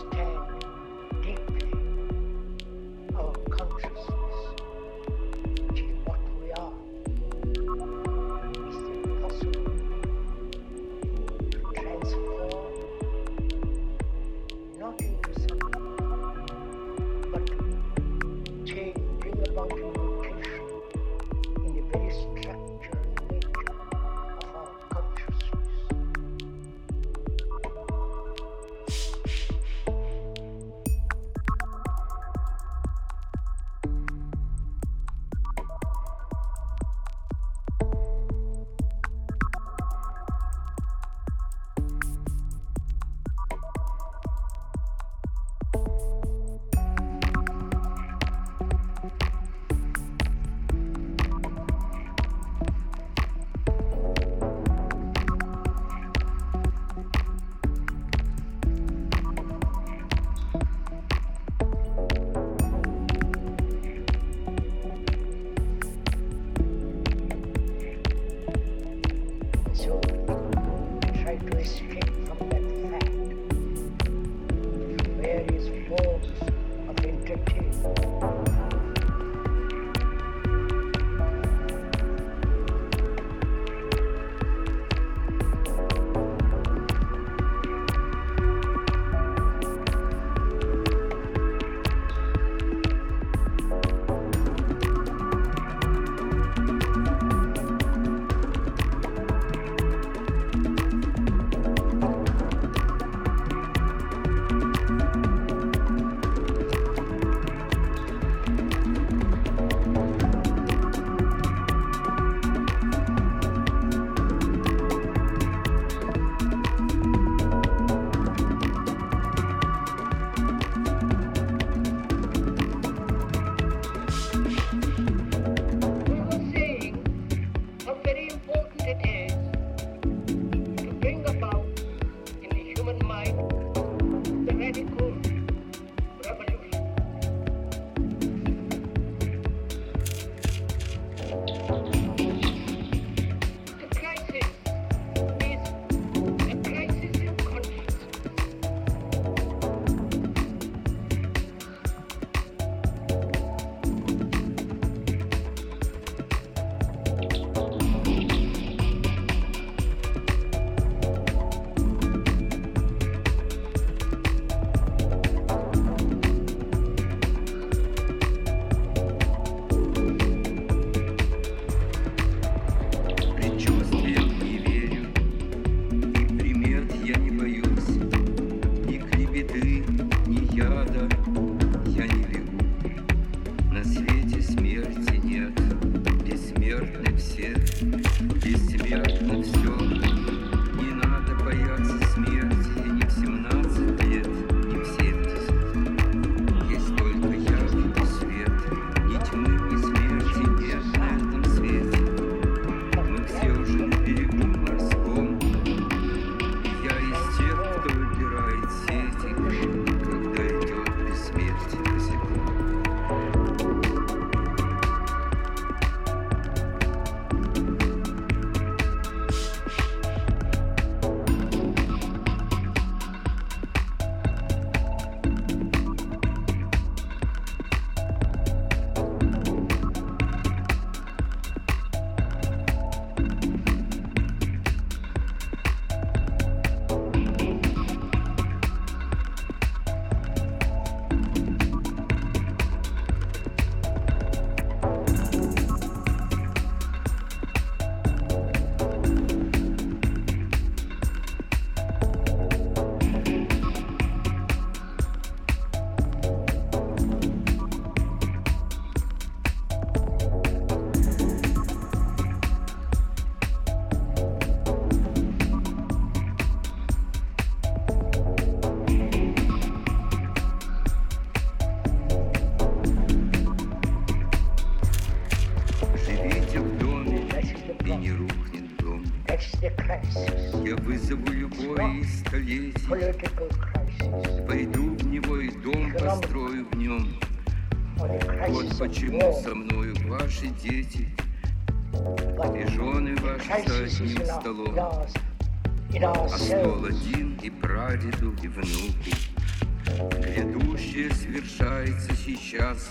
understand deeply our consciousness, which is what we are, is it possible to transform not into something, but to change, bring about a mutation in the very structure and nature of our consciousness? To escape from that fact, various forms of Я вызову любой из столетий, пойду в него и дом построю в нем. Вот почему со мною ваши дети и жены ваши за одним столом, а стол один и прадеду, и внуку, Грядущее свершается сейчас.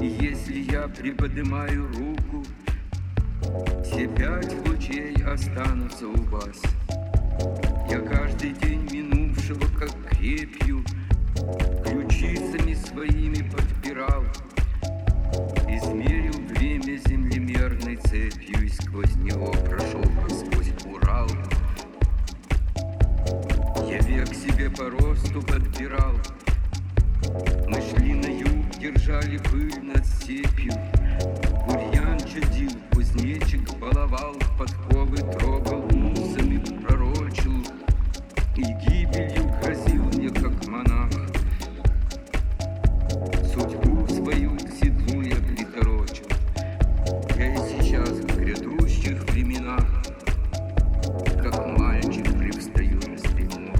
И если я приподнимаю руку, все 5 лучей останутся у вас. Я каждый день минувшего, как крепью, ключицами своими подпирал, измерил время землемерной цепью и сквозь него прошел Господь Урал. Я век себе по росту подбирал. Мы шли на юг, держали пыль над степью. Бурьян чадил, кузнечик баловал, подковы трогал, музами пророчил и гибелью грозил мне, как монах. Судьбу свою к седлу я приторочил. Я и сейчас в грядущих временах, как мальчик, привстаю на спину.